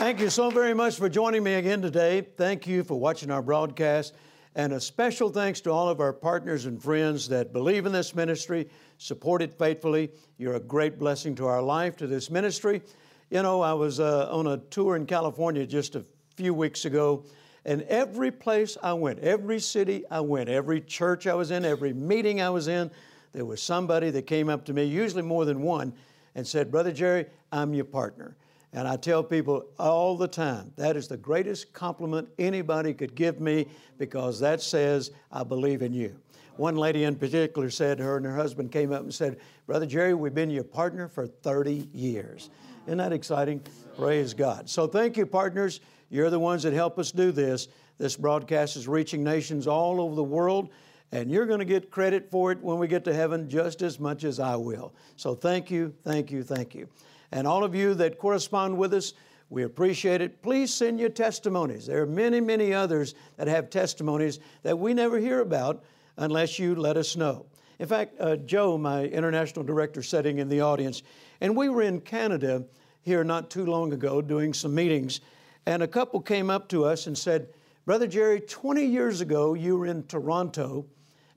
Thank you so very much for joining me again today. Thank you for watching our broadcast. And a special thanks to all of our partners and friends that believe in this ministry, support it faithfully. You're a great blessing to our life, to this ministry. You know, I was on a tour in California just a few weeks ago, and every place I went, every city I went, every church I was in, every meeting I was in, there was somebody that came up to me, usually more than one, and said, "Brother Jerry, I'm your partner." And I tell people all the time, that is the greatest compliment anybody could give me, because that says, I believe in you. One lady in particular said, her and her husband came up and said, "Brother Jerry, we've been your partner for 30 years. Isn't that exciting? Praise God. So thank you, partners. You're the ones that help us do this. This broadcast is reaching nations all over the world, and you're going to get credit for it when we get to heaven just as much as I will. So thank you, thank you, thank you. And all of you that correspond with us, we appreciate it. Please send your testimonies. There are many, many others that have testimonies that we never hear about unless you let us know. In fact, Joe, my international director, sitting in the audience, and we were in Canada here not too long ago doing some meetings, and a couple came up to us and said, "Brother Jerry, 20 years ago you were in Toronto,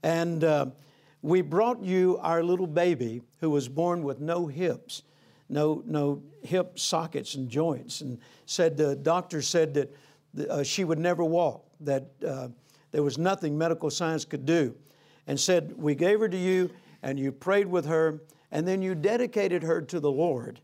and we brought you our little baby who was born with no hips. No hip sockets and joints," and said the doctor said that she would never walk, that there was nothing medical science could do, and said, "We gave her to you, and you prayed with her, and then you dedicated her to the Lord,"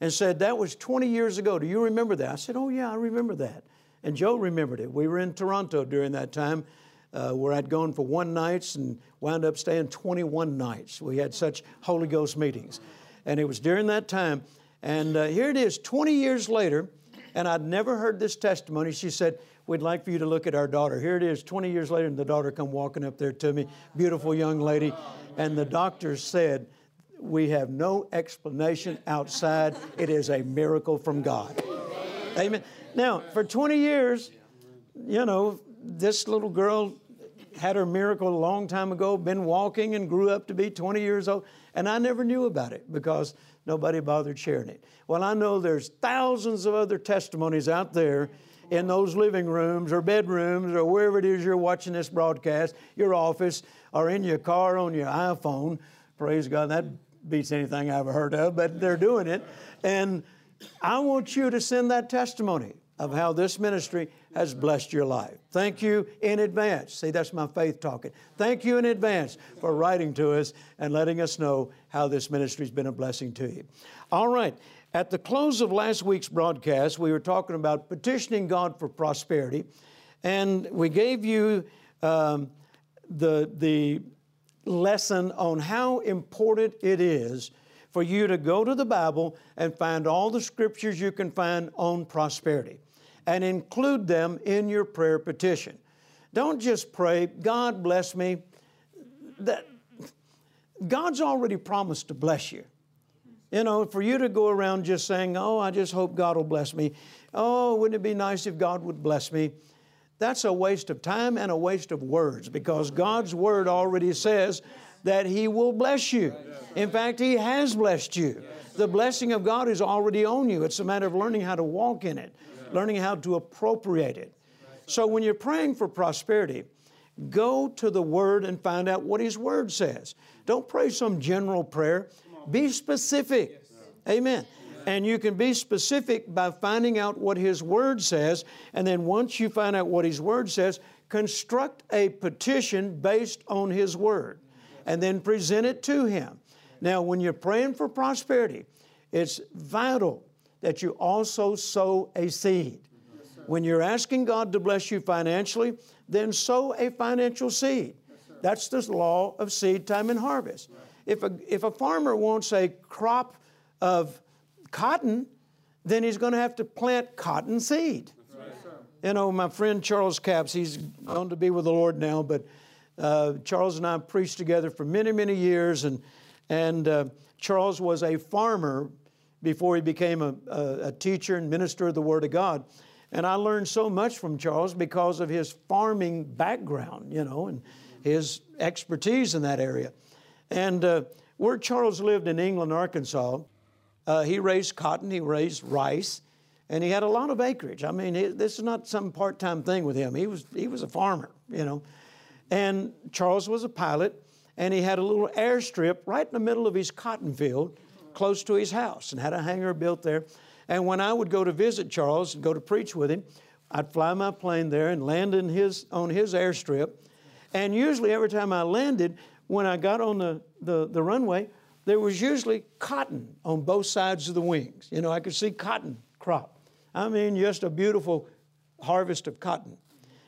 and said, "That was 20 years ago. Do you remember that?" I said, "Oh, yeah, I remember that." And Joe remembered it. We were in Toronto during that time, where I'd gone for one nights and wound up staying 21 nights. We had such Holy Ghost meetings. And it was during that time. And here it is, 20 years later, and I'd never heard this testimony. She said, "We'd like for you to look at our daughter." Here it is, 20 years later, and the daughter come walking up there to me, beautiful young lady. And the doctor said, "We have no explanation outside. It is a miracle from God." Amen. Now, for 20 years, you know, this little girl had her miracle a long time ago, been walking and grew up to be 20 years old. And I never knew about it because nobody bothered sharing it. Well, I know there's thousands of other testimonies out there in those living rooms or bedrooms or wherever it is you're watching this broadcast, your office, or in your car on your iPhone. Praise God, that beats anything I ever heard of, but they're doing it. And I want you to send that testimony of how this ministry has blessed your life. Thank you in advance. See, that's my faith talking. Thank you in advance for writing to us and letting us know how this ministry's been a blessing to you. All right. At the close of last week's broadcast, we were talking about petitioning God for prosperity, and we gave you the lesson on how important it is for you to go to the Bible and find all the scriptures you can find on prosperity, and include them in your prayer petition. Don't just pray, "God bless me." That God's already promised to bless you. You know, for you to go around just saying, "Oh, I just hope God will bless me. Oh, wouldn't it be nice if God would bless me?" That's a waste of time and a waste of words, because God's Word already says that He will bless you. In fact, He has blessed you. The blessing of God is already on you. It's a matter of learning how to walk in it, learning how to appropriate it. So when you're praying for prosperity, go to the Word and find out what His Word says. Don't pray some general prayer. Be specific. Amen. And you can be specific by finding out what His Word says. And then once you find out what His Word says, construct a petition based on His Word, and then present it to Him. Now, when you're praying for prosperity, it's vital that you also sow a seed. When you're asking God to bless you financially, then sow a financial seed. That's this law of seed time and harvest. If a farmer wants a crop of cotton, then he's going to have to plant cotton seed. You know, my friend Charles Capps, he's gone to be with the Lord now, but Charles and I preached together for many, many years, and Charles was a farmer before he became a teacher and minister of the Word of God. And I learned so much from Charles because of his farming background, you know, and his expertise in that area. And where Charles lived in England, Arkansas, he raised cotton, he raised rice, And he had a lot of acreage. I mean, this is not some part-time thing with him. He was a farmer, you know. And Charles was a pilot, and he had a little airstrip right in the middle of his cotton field close to his house, and had a hangar built there. And when I would go to visit Charles and go to preach with him, I'd fly my plane there and land in on his airstrip. And usually every time I landed, when I got on the runway, there was usually cotton on both sides of the wings. You know, I could see cotton crop. I mean, just a beautiful harvest of cotton.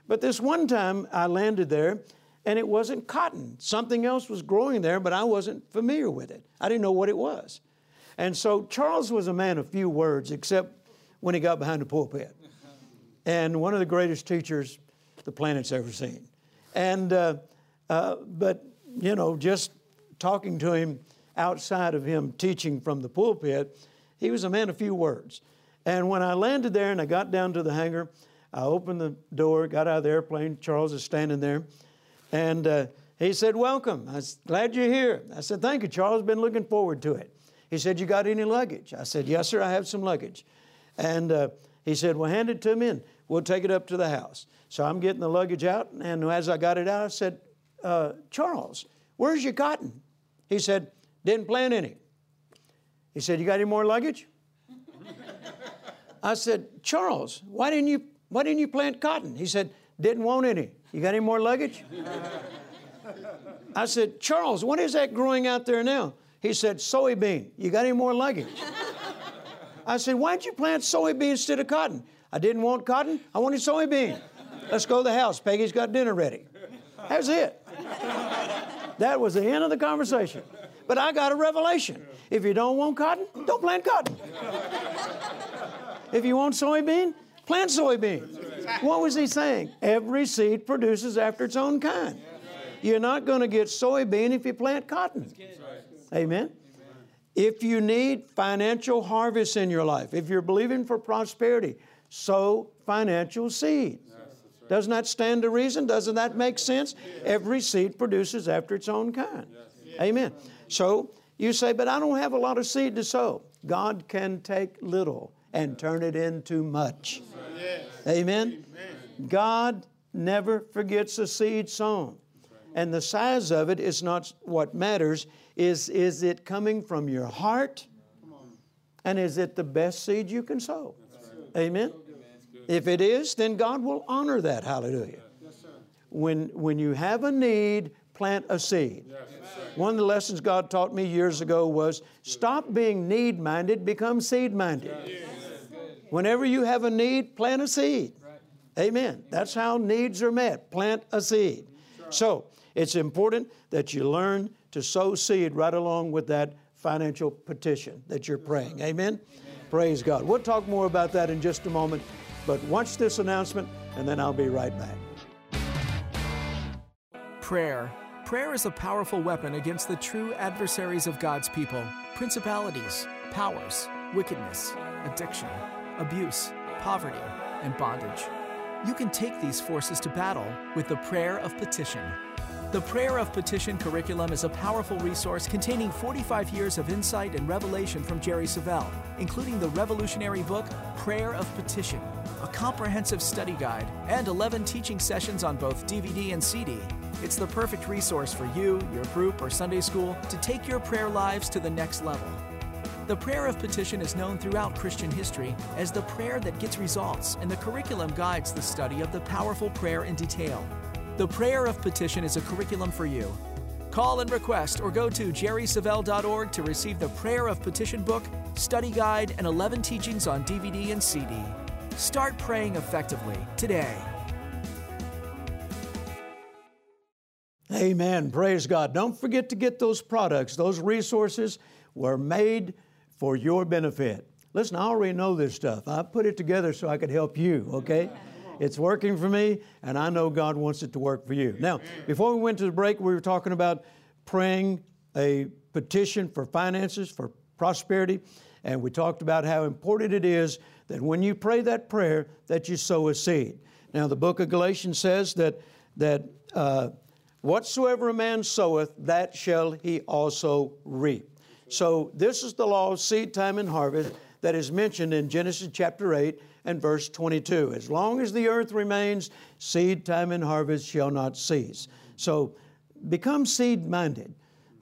But this one time I landed there, and it wasn't cotton. Something else was growing there, but I wasn't familiar with it. I didn't know what it was. And so Charles was a man of few words, except when he got behind the pulpit. And one of the greatest teachers the planet's ever seen. And, but, you know, just talking to him outside of him teaching from the pulpit, he was a man of few words. And when I landed there and I got down to the hangar, I opened the door, got out of the airplane. Charles is standing there. And he said, "Welcome. I'm glad you're here." I said, "Thank you, Charles. Been looking forward to it." He said, "You got any luggage?" I said, "Yes, sir, I have some luggage." And he said, "Well, hand it to me and we'll take it up to the house." So I'm getting the luggage out. And as I got it out, I said, "Charles, where's your cotton?" He said, "Didn't plant any." He said, "You got any more luggage?" I said, "Charles, why didn't you plant cotton?" He said, "Didn't want any." "You got any more luggage?" I said, "Charles, what is that growing out there now?" He said, "Soybean." "You got any more luggage?" I said, "Why'd you plant soybean instead of cotton?" "I didn't want cotton. I wanted soybean." "Let's go to the house. Peggy's got dinner ready." That's it. That was the end of the conversation. But I got a revelation. If you don't want cotton, don't plant cotton. If you want soybean, plant soybean. What was he saying? Every seed produces after its own kind. You're not going to get soybean if you plant cotton. Amen? If you need financial harvest in your life, if you're believing for prosperity, sow financial seed. Doesn't that stand to reason? Doesn't that make sense? Every seed produces after its own kind. Amen. So you say, "But I don't have a lot of seed to sow." God can take little and turn it into much. Yes. Amen? Amen. God never forgets a seed sown. And the size of it is not what matters. Is it coming from your heart? And is it the best seed you can sow? Right. Amen? If it is, then God will honor that. Hallelujah. Yes, sir. When you have a need, plant a seed. Yes. One of the lessons God taught me years ago was stop being need-minded, become seed-minded. Yes. Whenever you have a need, plant a seed. Right. Amen. That's how needs are met. Plant a seed. Sure. So it's important that you learn to sow seed right along with that financial petition that you're praying. Amen? Amen. Praise God. We'll talk more about that in just a moment, but watch this announcement and then I'll be right back. Prayer. Prayer is a powerful weapon against the true adversaries of God's people: principalities, powers, wickedness, addiction, abuse, poverty, and bondage. You can take these forces to battle with the Prayer of Petition. The Prayer of Petition curriculum is a powerful resource containing 45 years of insight and revelation from Jerry Savelle, including the revolutionary book, Prayer of Petition, a comprehensive study guide, and 11 teaching sessions on both DVD and CD. It's the perfect resource for you, your group, or Sunday school to take your prayer lives to the next level. The Prayer of Petition is known throughout Christian history as the prayer that gets results, and the curriculum guides the study of the powerful prayer in detail. The Prayer of Petition is a curriculum for you. Call and request or go to jerrysavelle.org to receive the Prayer of Petition book, study guide, and 11 teachings on DVD and CD. Start praying effectively today. Amen. Praise God. Don't forget to get those products. Those resources were made for your benefit. Listen, I already know this stuff. I put it together so I could help you, okay? It's working for me, and I know God wants it to work for you. Now, before we went to the break, we were talking about praying a petition for finances, for prosperity, and we talked about how important it is that when you pray that prayer, that you sow a seed. Now, the book of Galatians says that whatsoever a man soweth, that shall he also reap. So this is the law of seed time and harvest, that is mentioned in Genesis chapter 8 and verse 22. As long as the earth remains, seed time and harvest shall not cease. So become seed-minded.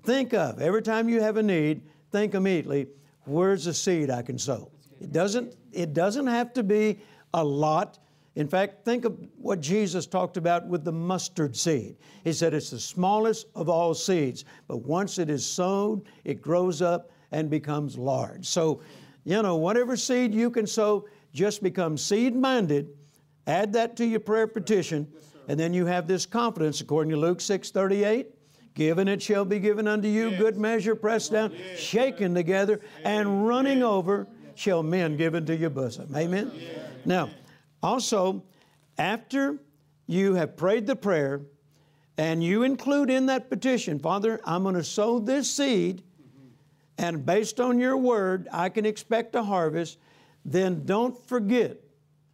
Think of, every time you have a need, think immediately, where's the seed I can sow? It doesn't have to be a lot. In fact, think of what Jesus talked about with the mustard seed. He said it's the smallest of all seeds, but once it is sown, it grows up and becomes large. So, you know, whatever seed you can sow, just become seed-minded, add that to your prayer petition, and then you have this confidence, according to Luke 6:38, give and it shall be given unto you, good measure, pressed down, shaken together, and running over shall men give into your bosom. Amen? Now, also, after you have prayed the prayer and you include in that petition, Father, I'm going to sow this seed, and based on your word, I can expect a harvest, then don't forget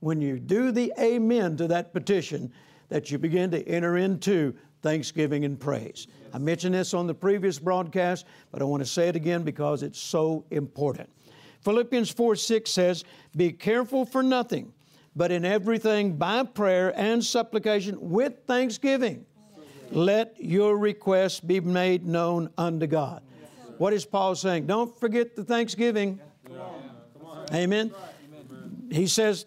when you do the amen to that petition that you begin to enter into thanksgiving and praise. I mentioned this on the previous broadcast, but I want to say it again because it's so important. Philippians 4:6 says, be careful for nothing, but in everything by prayer and supplication with thanksgiving, let your requests be made known unto God. Yes, what is Paul saying? Don't forget the thanksgiving. Yeah. Yeah. Amen. Amen. He says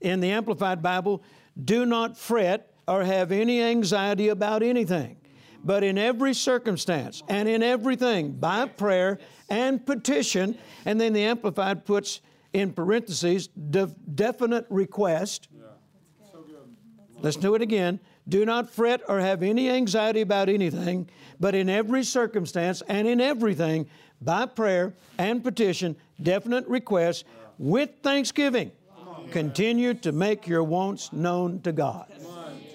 in the Amplified Bible, do not fret or have any anxiety about anything, but in every circumstance and in everything by prayer and petition. And then the Amplified puts in parentheses, definite request. Yeah. So good. Let's do it again. Do not fret or have any anxiety about anything, but in every circumstance and in everything, by prayer and petition, definite requests, with thanksgiving, continue to make your wants known to God.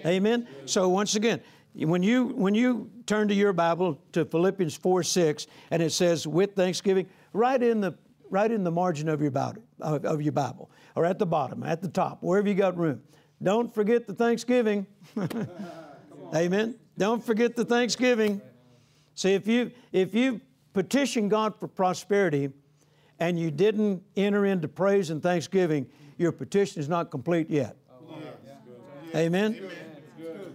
Amen? So once again, when you turn to your Bible, to Philippians 4:6, and it says, with thanksgiving, right in the margin of your Bible, or at the bottom, at the top, wherever you got room. Don't forget the thanksgiving. Amen. Don't forget the thanksgiving. See, if you petition God for prosperity and you didn't enter into praise and thanksgiving, your petition is not complete yet. Amen.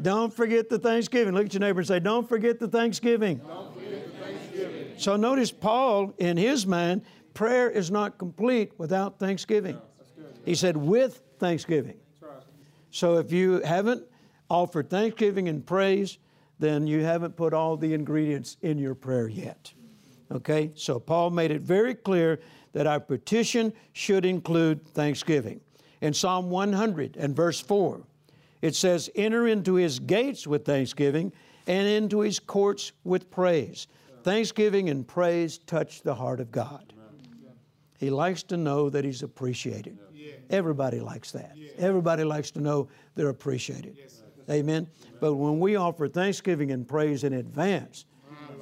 Don't forget the thanksgiving. Look at your neighbor and say, don't forget the thanksgiving. So notice Paul, in his mind, prayer is not complete without thanksgiving. No, good, he said, with thanksgiving. Right. So if you haven't offered thanksgiving and praise, then you haven't put all the ingredients in your prayer yet. Okay? So Paul made it very clear that our petition should include thanksgiving. In Psalm 100 and verse 4, it says, enter into his gates with thanksgiving and into his courts with praise. Thanksgiving and praise touch the heart of God. He likes to know that he's appreciated. Yeah. Everybody likes that. Yeah. Everybody likes to know they're appreciated. Yes. Amen? Amen. But when we offer thanksgiving and praise in advance,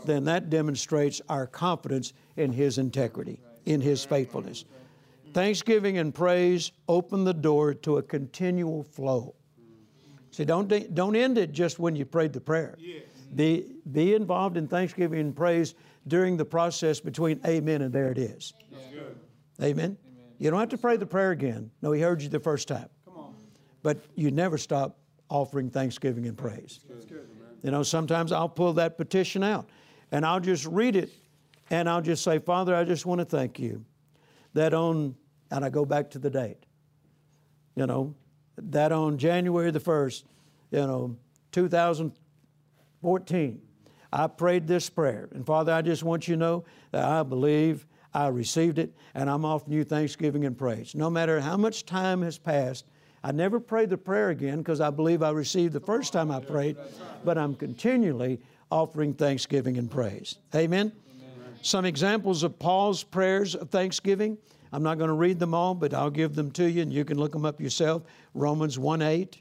then that demonstrates our confidence in his integrity, in his faithfulness. Thanksgiving and praise open the door to a continual flow. See, don't end it just when you prayed the prayer. Yeah. Be involved in thanksgiving and praise during the process between amen and there it is. That's good. Amen? Amen. You don't have to pray the prayer again. No, he heard you the first time. Come on. But you never stop offering thanksgiving and praise. That's good. You know, sometimes I'll pull that petition out and I'll just read it and I'll just say, Father, I just want to thank you that and I go back to the date, you know, that on January the 1st, you know, 2014, I prayed this prayer. And Father, I just want you to know that I believe I received it, and I'm offering you thanksgiving and praise. No matter how much time has passed, I never prayed the prayer again because I believe I received the first time I prayed, but I'm continually offering thanksgiving and praise. Amen? Amen. Some examples of Paul's prayers of thanksgiving. I'm not going to read them all, but I'll give them to you, and you can look them up yourself. Romans 1:8,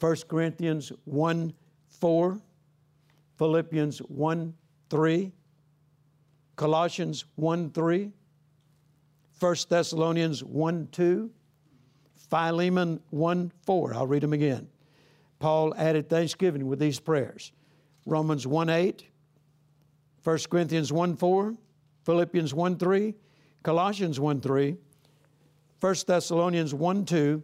1 Corinthians 1:4, Philippians 1:3, Colossians 1:3, 1 Thessalonians 1:2, Philemon 1:4. I'll read them again. Paul added thanksgiving with these prayers. Romans 1:8, 1 Corinthians 1:4, Philippians 1:3, Colossians 1:3, 1 Thessalonians 1:2,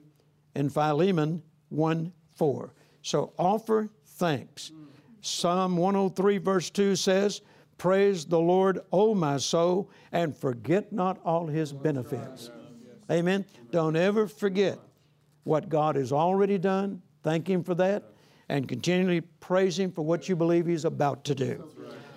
and Philemon 1:4. So offer thanks. Psalm 103 verse 2 says, praise the Lord, O my soul, and forget not all His benefits. Amen. Don't ever forget what God has already done. Thank Him for that. And continually praise Him for what you believe He's about to do.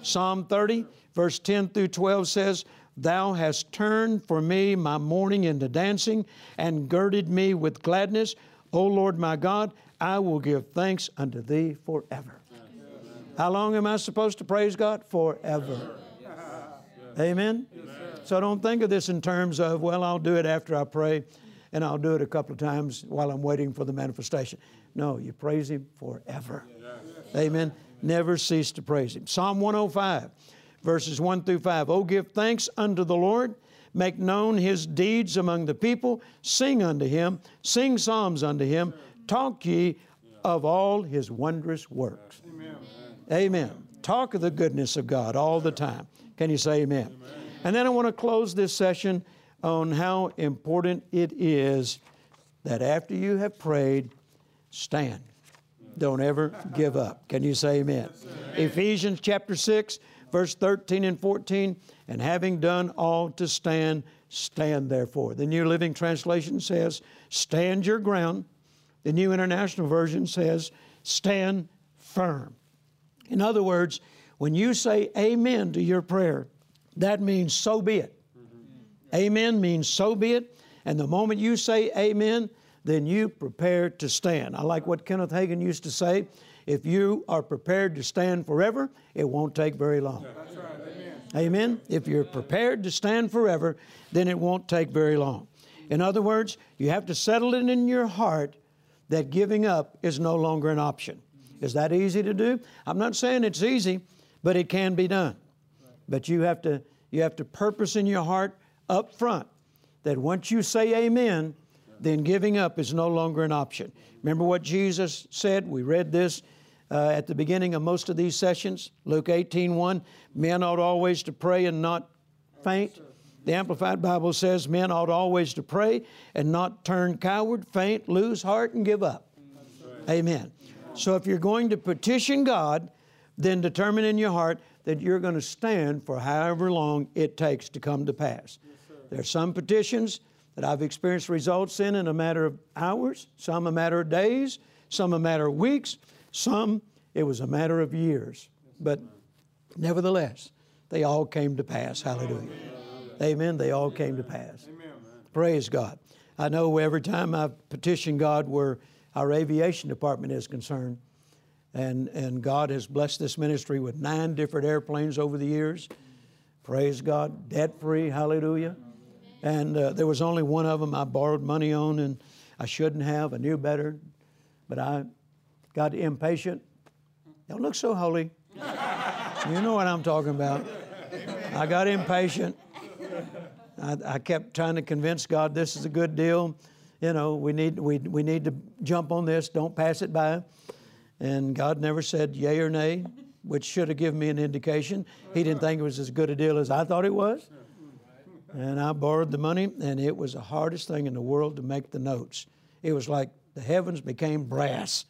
Psalm 30, verse 10 through 12 says, Thou hast turned for me my mourning into dancing and girded me with gladness. O Lord my God, I will give thanks unto Thee forever. Amen. How long am I supposed to praise God? Forever. Yes. Amen? Yes. So don't think of this in terms of, well, I'll do it after I pray and I'll do it a couple of times while I'm waiting for the manifestation. No, you praise Him forever. Yes. Amen? Never cease to praise Him. Psalm 105, verses 1 through 5. Oh, give thanks unto the Lord. Make known His deeds among the people. Sing unto Him. Sing psalms unto Him. Talk ye of all His wondrous works. Amen. Amen. Talk of the goodness of God all the time. Can you say amen? Amen? And then I want to close this session on how important it is that after you have prayed, stand. Don't ever give up. Can you say amen? Amen? Ephesians chapter 6, verse 13 and 14, and having done all to stand, stand therefore. The New Living Translation says, stand your ground. The New International Version says, stand firm. In other words, when you say amen to your prayer, that means so be it. Mm-hmm. Amen means so be it. And the moment you say amen, then you prepare to stand. I like what Kenneth Hagin used to say, if you are prepared to stand forever, it won't take very long. That's right. Amen. Amen? If you're prepared to stand forever, then it won't take very long. In other words, you have to settle it in your heart that giving up is no longer an option. Is that easy to do? I'm not saying it's easy, but it can be done. But you have to purpose in your heart up front that once you say amen, then giving up is no longer an option. Remember what Jesus said? We read this at the beginning of most of these sessions. Luke 18:1, men ought always to pray and not faint. The Amplified Bible says men ought always to pray and not turn coward, faint, lose heart, and give up. Right. Amen. So if you're going to petition God, then determine in your heart that you're going to stand for however long it takes to come to pass. Yes, there are some petitions that I've experienced results in a matter of hours, some a matter of days, some a matter of weeks, some it was a matter of years. But nevertheless, they all came to pass. Hallelujah. Amen. Amen. They all came to pass. Amen. Praise God. I know every time I petition God where our aviation department is concerned, and God has blessed this ministry with 9 different airplanes over the years. Praise God. Debt-free. Hallelujah. And there was only one of them I borrowed money on, and I shouldn't have. I knew better. But I got impatient. Don't look so holy. You know what I'm talking about. Amen. I got impatient. I kept trying to convince God this is a good deal. You know, we need to jump on this. Don't pass it by. And God never said yay or nay, which should have given me an indication. He didn't think it was as good a deal as I thought it was. And I borrowed the money, and it was the hardest thing in the world to make the notes. It was like the heavens became brass,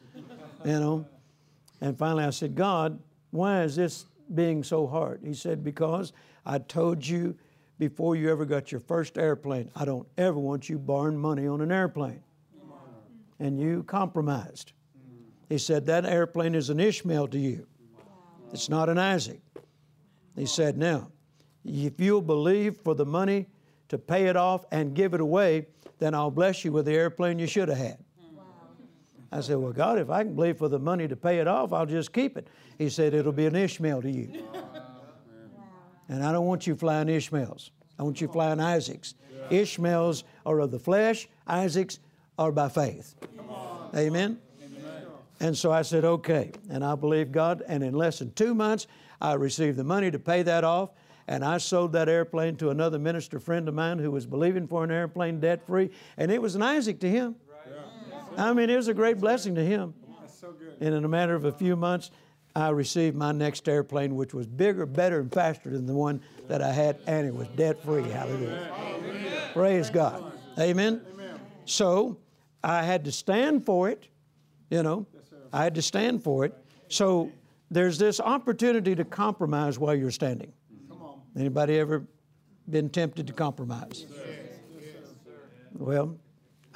you know. And finally I said, God, why is this being so hard? He said, because I told you before you ever got your first airplane, I don't ever want you borrowing money on an airplane. And you compromised. He said, that airplane is an Ishmael to you. It's not an Isaac. He said, now, if you'll believe for the money to pay it off and give it away, then I'll bless you with the airplane you should have had. Wow. I said, well, God, if I can believe for the money to pay it off, I'll just keep it. He said, it'll be an Ishmael to you. Wow. And I don't want you flying Ishmaels. I want you flying Isaacs. Yeah. Ishmaels are of the flesh. Isaacs are by faith. Amen? Amen. And so I said, okay. And I believed God. And in less than 2 months, I received the money to pay that off. And I sold that airplane to another minister friend of mine who was believing for an airplane debt-free. And it was an Isaac to him. Right. Yeah. I mean, it was a great blessing to him. That's so good. And in a matter of a few months, I received my next airplane, which was bigger, better, and faster than the one that I had. And it was debt-free. Hallelujah. Amen. Praise God. Amen? Amen. So I had to stand for it, you know. Yes, sir. I had to stand for it. So there's this opportunity to compromise while you're standing. Come on. Anybody ever been tempted to compromise? Yes, sir. Yes, sir. Well,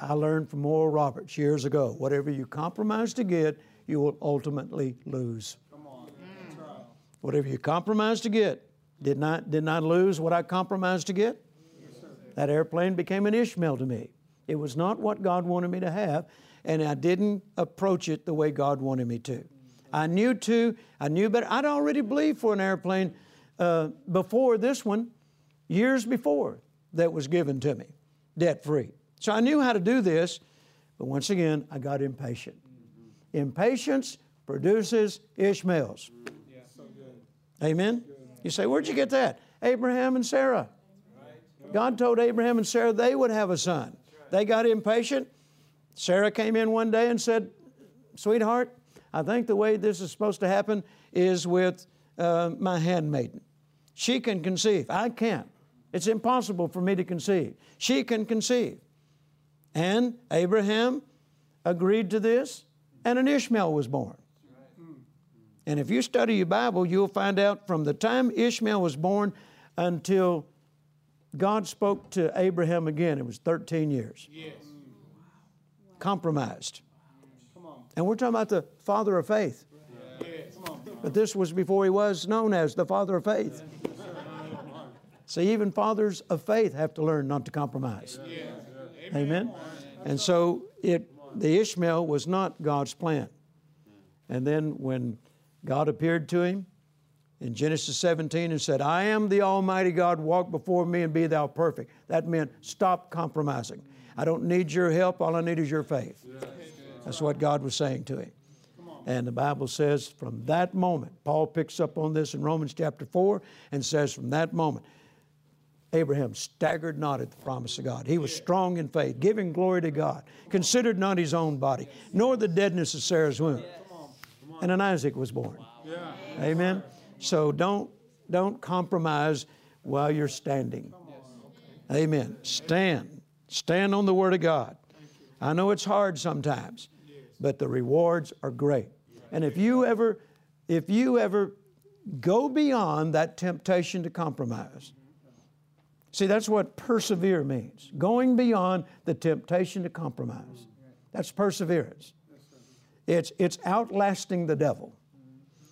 I learned from Oral Roberts years ago, whatever you compromise to get, you will ultimately lose. Come on. That's right. Whatever you compromise to get. Didn't I lose what I compromised to get? Yes, sir. That airplane became an Ishmael to me. It was not what God wanted me to have, and I didn't approach it the way God wanted me to. I knew better. I'd already believed for an airplane before this one, years before, that was given to me, debt-free. So I knew how to do this, but once again, I got impatient. Mm-hmm. Impatience produces Ishmaels. Mm-hmm. Yeah, so good. Amen? Good. You say, where'd you get that? Abraham and Sarah. Right. God told Abraham and Sarah they would have a son. Right. They got impatient. Sarah came in one day and said, sweetheart, I think the way this is supposed to happen is with my handmaiden. She can conceive. I can't. It's impossible for me to conceive. She can conceive. And Abraham agreed to this, and an Ishmael was born. And if you study your Bible, you'll find out from the time Ishmael was born until God spoke to Abraham again, it was 13 years. Yes. Wow. Compromised. Come on. And we're talking about the father of faith. Yeah. Yeah. Come on. But this was before he was known as the father of faith. Yeah. See, even fathers of faith have to learn not to compromise. Yeah. Yeah. Amen? Yeah. And so the Ishmael was not God's plan. And then when God appeared to him in Genesis 17 and said, I am the Almighty God, walk before me and be thou perfect. That meant stop compromising. I don't need your help. All I need is your faith. That's what God was saying to him. And the Bible says from that moment, Paul picks up on this in Romans chapter 4 and says from that moment, Abraham staggered not at the promise of God. He was strong in faith, giving glory to God, considered not his own body, nor the deadness of Sarah's womb. And an Isaac was born. Yeah. Amen. So don't compromise while you're standing. Amen. Stand. Stand on the Word of God. I know it's hard sometimes, but the rewards are great. And if you ever go beyond that temptation to compromise, see, that's what persevere means. Going beyond the temptation to compromise. That's perseverance. It's outlasting the devil.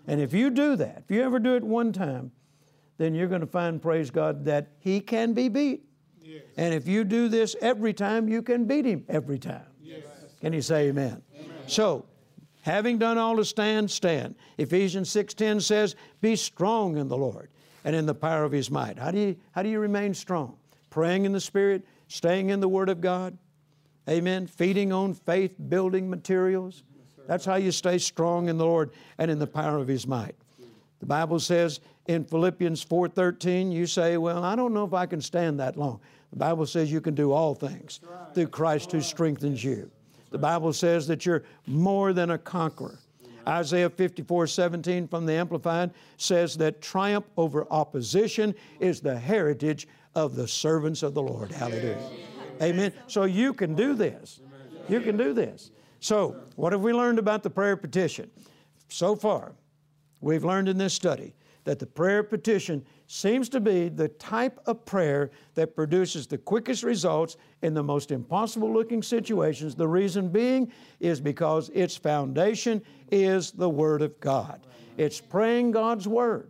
And if you do that, if you ever do it one time, then you're going to find, praise God, that he can be beat. Yes. And if you do this every time, you can beat him every time. Yes. Can you say amen? Amen? So, having done all to stand, stand. Ephesians 6:10 says, be strong in the Lord and in the power of his might. How do you remain strong? Praying in the Spirit, staying in the Word of God. Amen. Feeding on faith-building materials. That's how you stay strong in the Lord and in the power of his might. The Bible says in Philippians 4:13, you say, well, I don't know if I can stand that long. The Bible says you can do all things through Christ who strengthens you. The Bible says that you're more than a conqueror. Isaiah 54:17 from the Amplified says that triumph over opposition is the heritage of the servants of the Lord. Hallelujah. Amen. So you can do this. You can do this. So, what have we learned about the prayer petition? So far, we've learned in this study that the prayer petition seems to be the type of prayer that produces the quickest results in the most impossible-looking situations. The reason being is because its foundation is the Word of God. It's praying God's Word.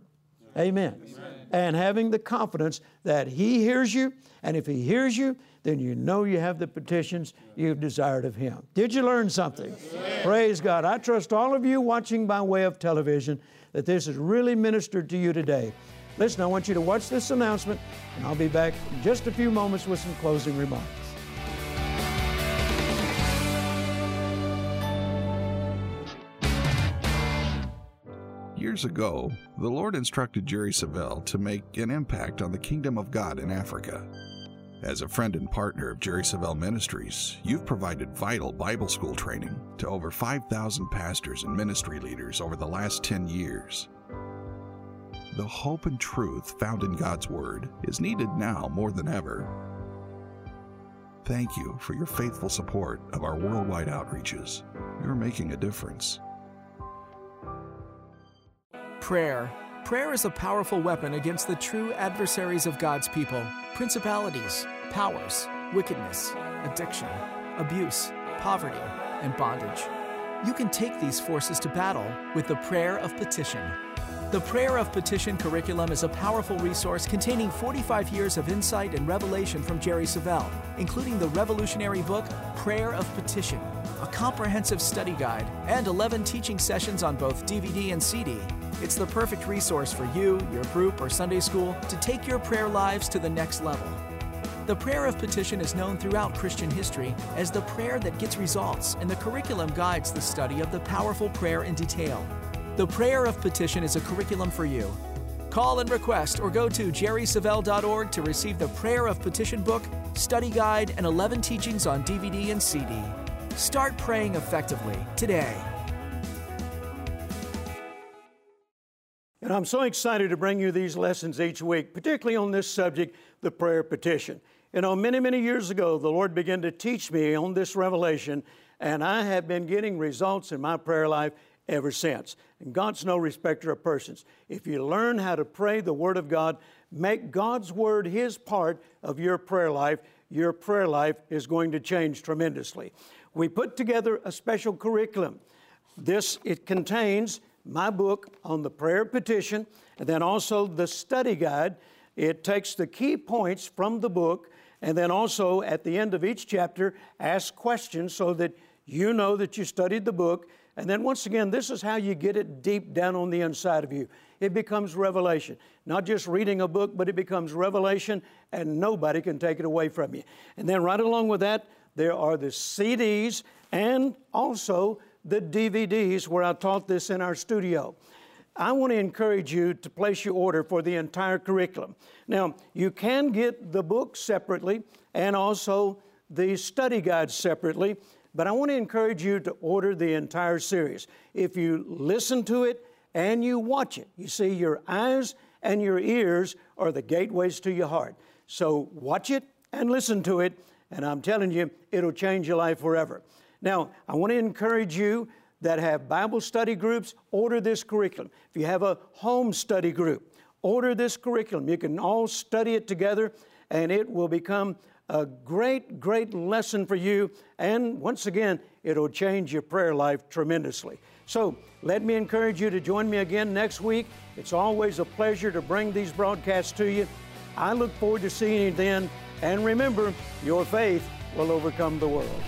Amen. Amen. And having the confidence that He hears you, and if He hears you, then you know you have the petitions you've desired of Him. Did you learn something? Yes. Praise God. I trust all of you watching by way of television that this has really ministered to you today. Listen, I want you to watch this announcement, and I'll be back in just a few moments with some closing remarks. Years ago, the Lord instructed Jerry Savelle to make an impact on the kingdom of God in Africa. As a friend and partner of Jerry Savelle Ministries, you've provided vital Bible school training to over 5,000 pastors and ministry leaders over the last 10 years. The hope and truth found in God's Word is needed now more than ever. Thank you for your faithful support of our worldwide outreaches. You're making a difference. Prayer. Prayer is a powerful weapon against the true adversaries of God's people: principalities, powers, wickedness, addiction, abuse, poverty, and bondage. You can take these forces to battle with the Prayer of Petition. The Prayer of Petition curriculum is a powerful resource containing 45 years of insight and revelation from Jerry Savelle, including the revolutionary book, Prayer of Petition, a comprehensive study guide, and 11 teaching sessions on both DVD and CD. It's the perfect resource for you, your group, or Sunday school to take your prayer lives to the next level. The Prayer of Petition is known throughout Christian history as the prayer that gets results, and the curriculum guides the study of the powerful prayer in detail. The Prayer of Petition is a curriculum for you. Call and request or go to jerrysavelle.org to receive the Prayer of Petition book, study guide, and 11 teachings on DVD and CD. Start praying effectively today. And I'm so excited to bring you these lessons each week, particularly on this subject, the Prayer of Petition. You know, many, many years ago, the Lord began to teach me on this revelation, and I have been getting results in my prayer life ever since. And God's no respecter of persons. If you learn how to pray the Word of God, make God's Word His part of your prayer life is going to change tremendously. We put together a special curriculum. It contains my book on the Prayer of Petition, and then also the study guide. It takes the key points from the book, and then also at the end of each chapter, ask questions so that you know that you studied the book. And then once again, this is how you get it deep down on the inside of you. It becomes revelation. Not just reading a book, but it becomes revelation, and nobody can take it away from you. And then right along with that, there are the CDs and also the DVDs where I taught this in our studio. I want to encourage you to place your order for the entire curriculum. Now, you can get the book separately and also the study guide separately, but I want to encourage you to order the entire series. If you listen to it and you watch it, you see, your eyes and your ears are the gateways to your heart. So watch it and listen to it, and I'm telling you, it'll change your life forever. Now, I want to encourage you that have Bible study groups, order this curriculum. If you have a home study group, order this curriculum. You can all study it together, and it will become a great, great lesson for you. And once again, it'll change your prayer life tremendously. So let me encourage you to join me again next week. It's always a pleasure to bring these broadcasts to you. I look forward to seeing you then. And remember, your faith will overcome the world.